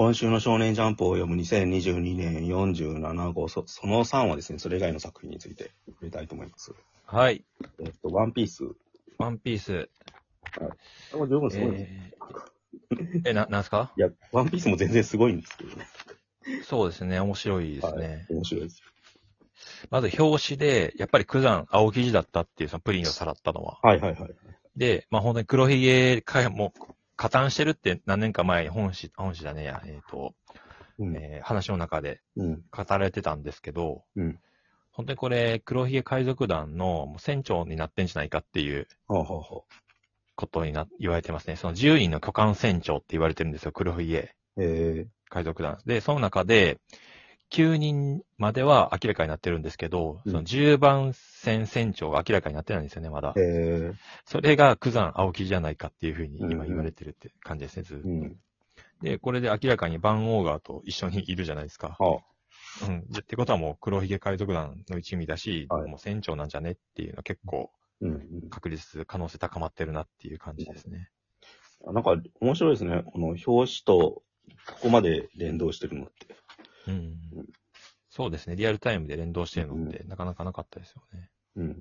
今週の少年ジャンプを読む2022年47号、その3はですね、それ以外の作品について触れたいと思います。はい。ワンピース。ワンピース。あ、もう十分すごいね。なんすか？いや、ワンピースも全然すごいんですけどね。そうですね、面白いですね。はい、面白いです。まず表紙で、やっぱり九段青生地だったっていう、そのプリンをさらったのは。はいはいはい。で、まあ本当に黒ひげかも加担してるって何年か前に話の中で語られてたんですけど、うん、本当にこれ黒ひげ海賊団の船長になってんじゃないかっていうことに言われてますね。その10人の巨漢船長って言われてるんですよ、黒ひげ海賊団。で、その中で9人までは明らかになってるんですけど、その10番船船長が明らかになってないんですよね、まだ。それが九山青木じゃないかっていうふうに今言われてるって感じですね、ずっと。で、これで明らかにバンオーガーと一緒にいるじゃないですか。ってことはもう黒ひげ海賊団の一味だし、もう船長なんじゃねっていうのは結構確率、可能性高まってるなっていう感じですね。なんか面白いですね、この表紙とここまで連動してるのって。そうですね。リアルタイムで連動してるのって、なかなかなかったですよね。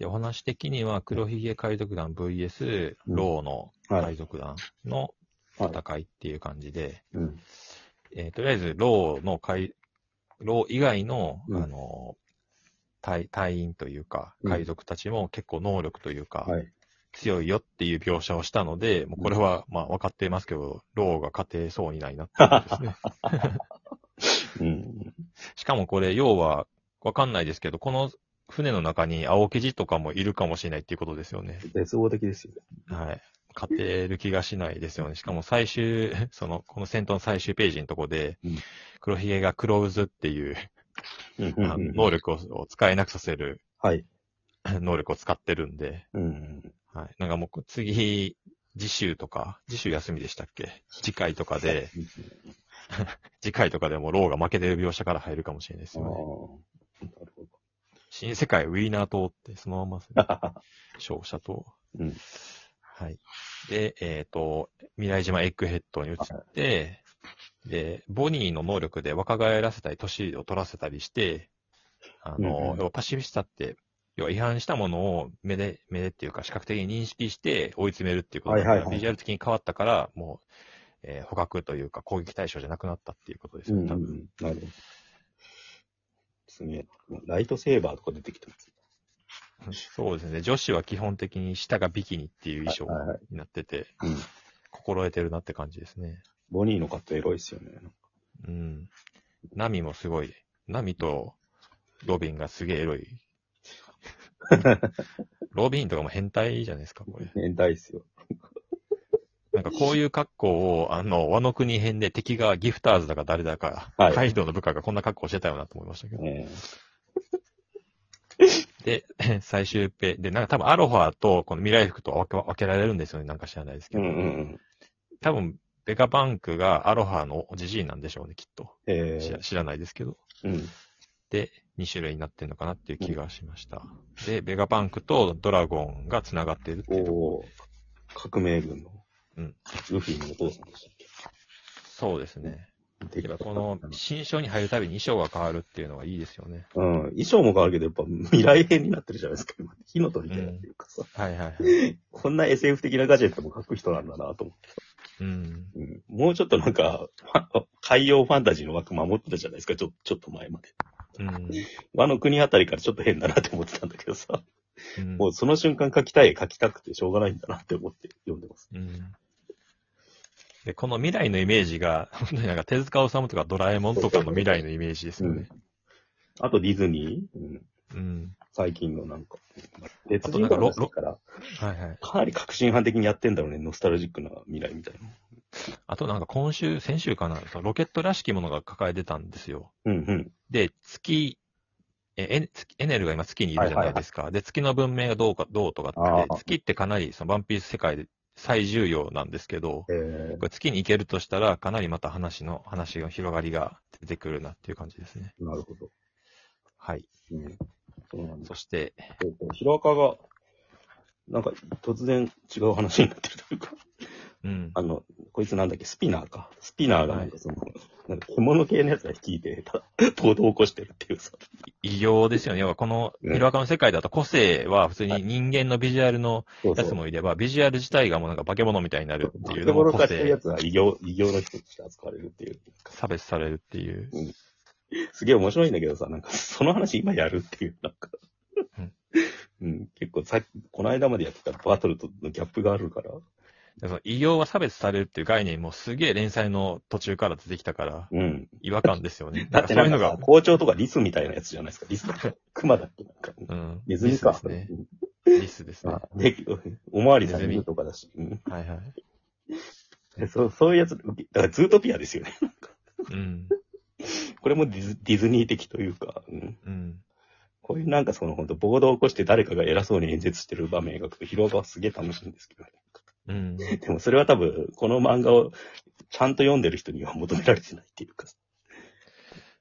で、お話的には、黒ひげ海賊団 VS ローの海賊団の戦いっていう感じで、とりあえずロー以外の、隊員というか、海賊たちも結構能力というか、強いよっていう描写をしたので、もうこれはまあ分かっていますけど、ローが勝てそうにないなってことですね。しかもこれ、要は分かんないですけど、この船の中に青生地とかもいるかもしれないっていうことですよね。絶望的ですよね。はい。勝てる気がしないですよね。しかも最終、この戦闘の最終ページのとこで、黒ひげがクロウズっていう能力を使えなくさせる能力を使ってるんで、はい。なんかもう次、次週休みでしたっけ？次回とかでもローが負けてる描写から入るかもしれないですよね。新世界ウィーナー島ってそのまま、勝者島。はい。で、未来島エッグヘッドに移って、で、ボニーの能力で若返らせたり、年を取らせたりして、パシフィスタって、要は違反したものを目でっていうか視覚的に認識して追い詰めるっていうことがビジュアル的に変わったから、もう、捕獲というか攻撃対象じゃなくなったっていうことですよね、多分。なるほど。すげえ。ライトセーバーとか出てきてます。そうですね。女子は基本的に下がビキニっていう衣装になってて、心得てるなって感じですね。ボニーのカットエロいっすよね。ナミもすごい。ナミとロビンがすげえエロい。ロビンとかも変態じゃないですか、これ。変態っすよ。なんかこういう格好を、ワノ国編で敵がギフターズだか誰だか、カイドウの部下がこんな格好してたよなと思いましたけど。で、最終ペで、なんか多分アロハとこの未来服と分けられるんですよね、なんか知らないですけど。多分、ベガバンクがアロハのジジイなんでしょうね、きっと。知らないですけど。で、2種類になってるのかなっていう気がしました。で、ベガパンクとドラゴンが繋がっているっていうところ。革命軍の。ルフィのお父さんでしたっけ？そうですね。この新章に入るたびに衣装が変わるっていうのはいいですよね。衣装も変わるけど、やっぱ未来編になってるじゃないですか。火の鳥みたいなっていうかさ。こんな SF 的なガジェットも書く人なんだなと思って。もうちょっとなんか、海洋ファンタジーの枠守ってたじゃないですか、ちょっと前まで。ワノ国あたりからちょっと変だなって思ってたんだけどさ、もうその瞬間書きたくてしょうがないんだなって思って読んでます。で、この未来のイメージが、本当になんか手塚治虫とかドラえもんとかの未来のイメージですよね。あとディズニー、最近のなんか、別人からかなり革新派的にやってんだろうね、ノスタルジックな未来みたいな。あとなんか先週かな、ロケットらしきものが抱えてたんですよ。で、エネルが今月にいるじゃないですか。で、月の文明がどうとかって、月ってかなりそのワンピース世界で最重要なんですけど、月に行けるとしたらかなりまた話の広がりが出てくるなっていう感じですね。なるほど。はい。そして、ヒロアカが、なんか突然違う話になってるというか、こいつなんだっけ、スピナーか。スピナーがなんかその、はい、なんか獣系のやつが引いて、ただ、行動を起こしてるっていうさ。異様ですよね。要はこの、ヒロアカの世界だと個性は普通に人間のビジュアルのやつもいれば、はい、そうそうビジュアル自體がもうなんか化け物みたいになるっていうのも個性。化け物化してるやつは異様の人として扱われるっていう。差別されるっていう。うん、すげえ面白いんだけどさ、なんかその話今やるっていう、なんか。うん、結構さ、この間までやってたバトルとのギャップがあるから。でも異様は差別されるっていう概念もすげえ連載の途中から出てきたから、うん、違和感ですよね。だってそういうのが校長とかリスみたいなやつじゃないですか。リスだっけ？クマだっけ？なんか、うん、ネズミか。リスですね。でおまわりさんとかだし、うん、はいはい。そういうやつだからズートピアですよね。うん、これもディズニー的というか。うん。うんこういうなんかその本当暴動を起こして誰かが偉そうに演説してる場面が広場はすげえ楽しいんですけど、ねうん、でもそれは多分この漫画をちゃんと読んでる人には求められてないっていうか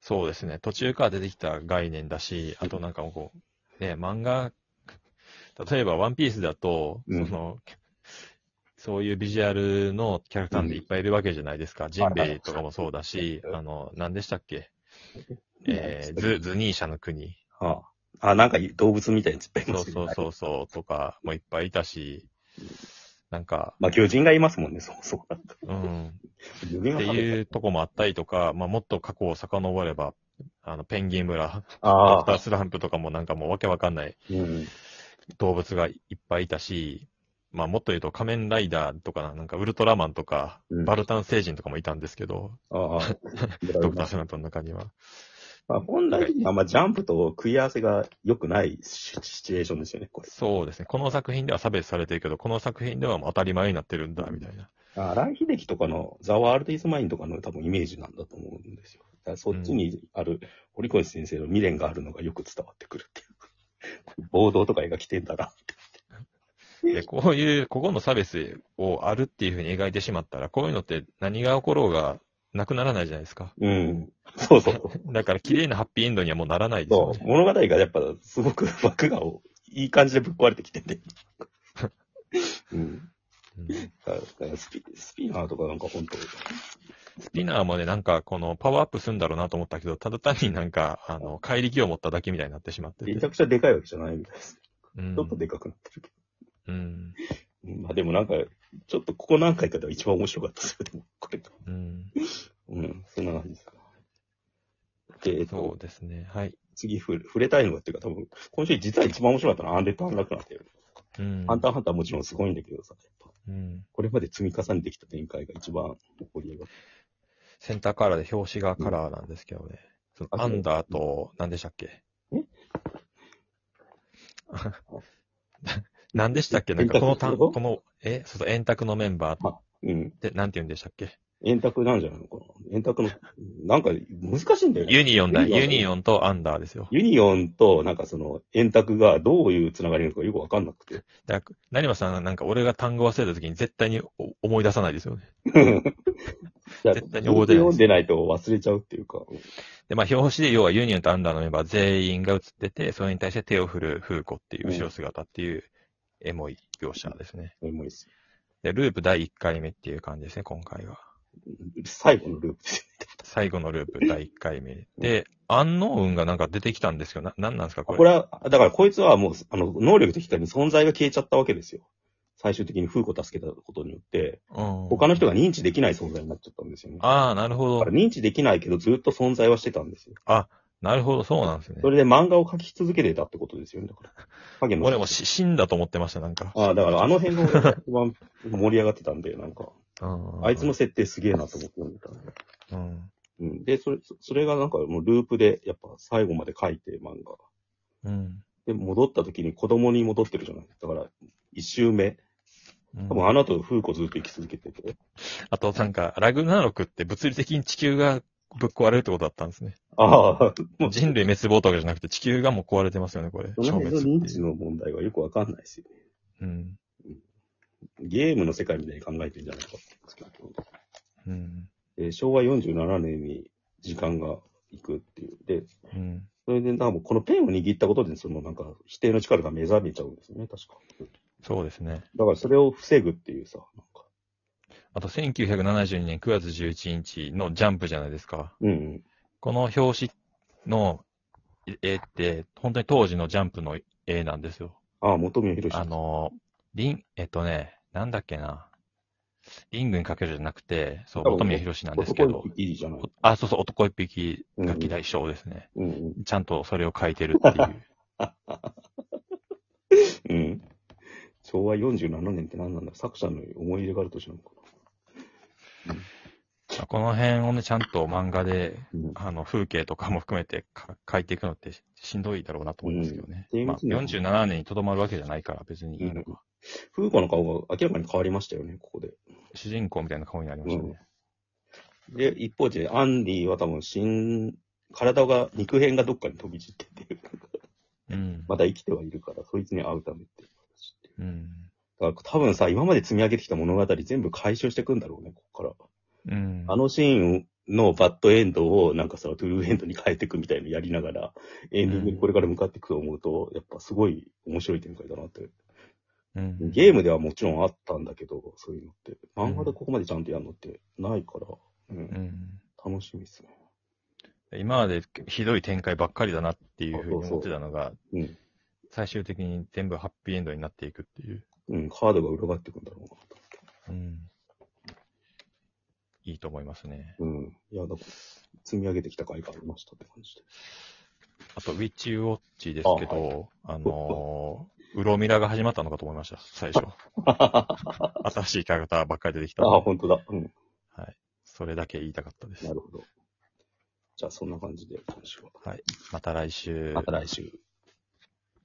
そうですね途中から出てきた概念だしあとなんかこう、ね、漫画例えばワンピースだと、うん、そういうビジュアルのキャラクターでいっぱいいるわけじゃないですか、うん、ジンベイとかもそうだし何でしたっけ、ズニーシャの国はああ、なんか動物みたいにいっぱいいますね。そうとかもいっぱいいたし、なんか。まあ、魚人がいますもんね、そううん。っていうとこもあったりとか、まあ、もっと過去を遡れば、ペンギン村、アフタースランプとかもなんかもうわけわかんない動物がいっぱいいたし、うん、まあ、もっと言うと仮面ライダーとか、なんかウルトラマンとか、うん、バルタン星人とかもいたんですけど、あドクタースランプの中には。まあ、本来的にはまあジャンプと食い合わせが良くないシチュエーションですよね、これ。そうですね。この作品では差別されてるけど、この作品ではもう当たり前になってるんだ、みたいな。荒井秀樹とかのザ・ワールド・イズ・マインとかの多分イメージなんだと思うんですよ。だからそっちにある堀越先生の未練があるのがよく伝わってくるっていう。暴動とか描きてんだなって。でこういう、ここの差別をあるっていうふうに描いてしまったら、こういうのって何が起ころうが、なくならないじゃないですか。うん。そう。だから綺麗なハッピーエンドにはもうならないですよ、ね。そう。物語がやっぱすごく枠がいい感じでぶっ壊れてきてて。うん。だからスピナーとかなんか本当に。スピナーもね、なんかこのパワーアップするんだろうなと思ったけど、ただ単になんか、怪力を持っただけみたいになってしまってて。めちゃくちゃでかいわけじゃないみたいです。うん、ちょっとでかくなってるけど。うん。まあでもなんか、ちょっとここ何回かでは一番面白かったですよ、でも、これ。うん。うん、そんな感じですか。で、そうですね、はい。次、触れたいのがっていうか、多分、今週実は一番面白かったのはアンデッド・アンラックなんだよ。うん。ハンター×ハンターもちろんすごいんだけどさ、うん。これまで積み重ねてきた展開が一番盛り上がった。センターカラーで表紙がカラーなんですけどね。うん、そのアンダーと、何でしたっけ何でしたっけなんかこの、そう、円卓のメンバーと、うん。で、なんて言うんでしたっけ円卓なんじゃないのかな円卓の、なんか難しいんだよね。ユニオンとアンダーですよ。ユニオンと、なんかその、円卓がどういうつながりなのかよくわかんなくて。だから、成馬さんなんか俺が単語忘れた時に絶対に思い出さないですよね。絶対に覚えてない。読んでないと忘れちゃうっていうか。で、まあ表紙で要はユニオンとアンダーのメンバー全員が映ってて、それに対して手を振るフーコっていう後ろ姿っていう、うんエモい描写ですね。エモいです。で、ループ第1回目っていう感じですね、今回は。最後のループですね。最後のループ第1回目。で、アンノーウンがなんか出てきたんですけど、なんですかこれ。これは、だからこいつはもう、能力的に存在が消えちゃったわけですよ。最終的にフーコを助けたことによって、他の人が認知できない存在になっちゃったんですよね。ああ、なるほど。だから認知できないけど、ずっと存在はしてたんですよ。あなるほど、そうなんですね。それで漫画を描き続けてたってことですよね、だから。影の俺も死んだと思ってました、なんか。ああ、だからあの辺の一番盛り上がってたんで、なんか。あいつの設定すげえなと思ってたんで。うん。で、それがなんかもうループで、やっぱ最後まで描いて、漫画。うん。で、戻った時に子供に戻ってるじゃない。だから、一周目。多分あの後、フーコずっと生き続けてて。うん、あと、なんか、ラグナロクって物理的に地球が、ぶっ壊れるってことだったんですね。ああ。もう人類滅亡とかじゃなくて地球がもう壊れてますよね、これ。その辺の認知の問題はよくわかんないですよね。うん。ゲームの世界みたいに考えてるんじゃないかってうんで。昭和47年に時間がいくっていう。で、うん、それでなんかこのペンを握ったことで、そのなんか否定の力が目覚めちゃうんですよね、確か。そうですね。だからそれを防ぐっていうさ、なんか。あと1972年9月11日のジャンプじゃないですか。うん、この表紙の絵って、本当に当時のジャンプの絵なんですよ。ああ、本宮宏。なんだっけな。リングにかけるじゃなくて、そう、本宮宏なんですけど。男一匹じゃない。あ、そうそう、男一匹が嫌い賞ですね、うんうん。ちゃんとそれを書いてるっていう。うん。昭和47年って何なんだ、作者の思い入れがある年なのかな。うん、この辺をね、ちゃんと漫画で、うん、風景とかも含めて書いていくのってしんどいだろうなと思うんですけどね。うん、まあ、47年にとどまるわけじゃないから、別にいいのか。うん、風子の顔が明らかに変わりましたよね、ここで。主人公みたいな顔になりましたね。うん、で、一方で、アンディは多分、体が、肉片がどっかに飛び散ってっていう。うん。まだ生きてはいるから、そいつに会うためっていう話って。うん。だから多分さ、今まで積み上げてきた物語全部回収していくんだろうね、ここから。うん、あのシーンのバッドエンドをなんかさ、トゥルーエンドに変えていくみたいなのやりながら、エンディングにこれから向かっていくと思うと、うん、やっぱすごい面白い展開だなって、うん。ゲームではもちろんあったんだけど、そういうのって。漫画でここまでちゃんとやるのってないから、うんうん、楽しみですね。今までひどい展開ばっかりだなっていうふうに思ってたのが、そうそう、うん、最終的に全部ハッピーエンドになっていくっていう。うん、カードが裏返っていくんだろうなと。うんいいと思いますね。うん。いや、だから積み上げてきた回がありましたって感じで。あと、ウィッチウォッチですけど、ウロミラが始まったのかと思いました、最初。新しいキャラクターばっかり出てきた。あ、本当だ。うん。はい。それだけ言いたかったです。なるほど。じゃあ、そんな感じで、今週は。はい。また来週。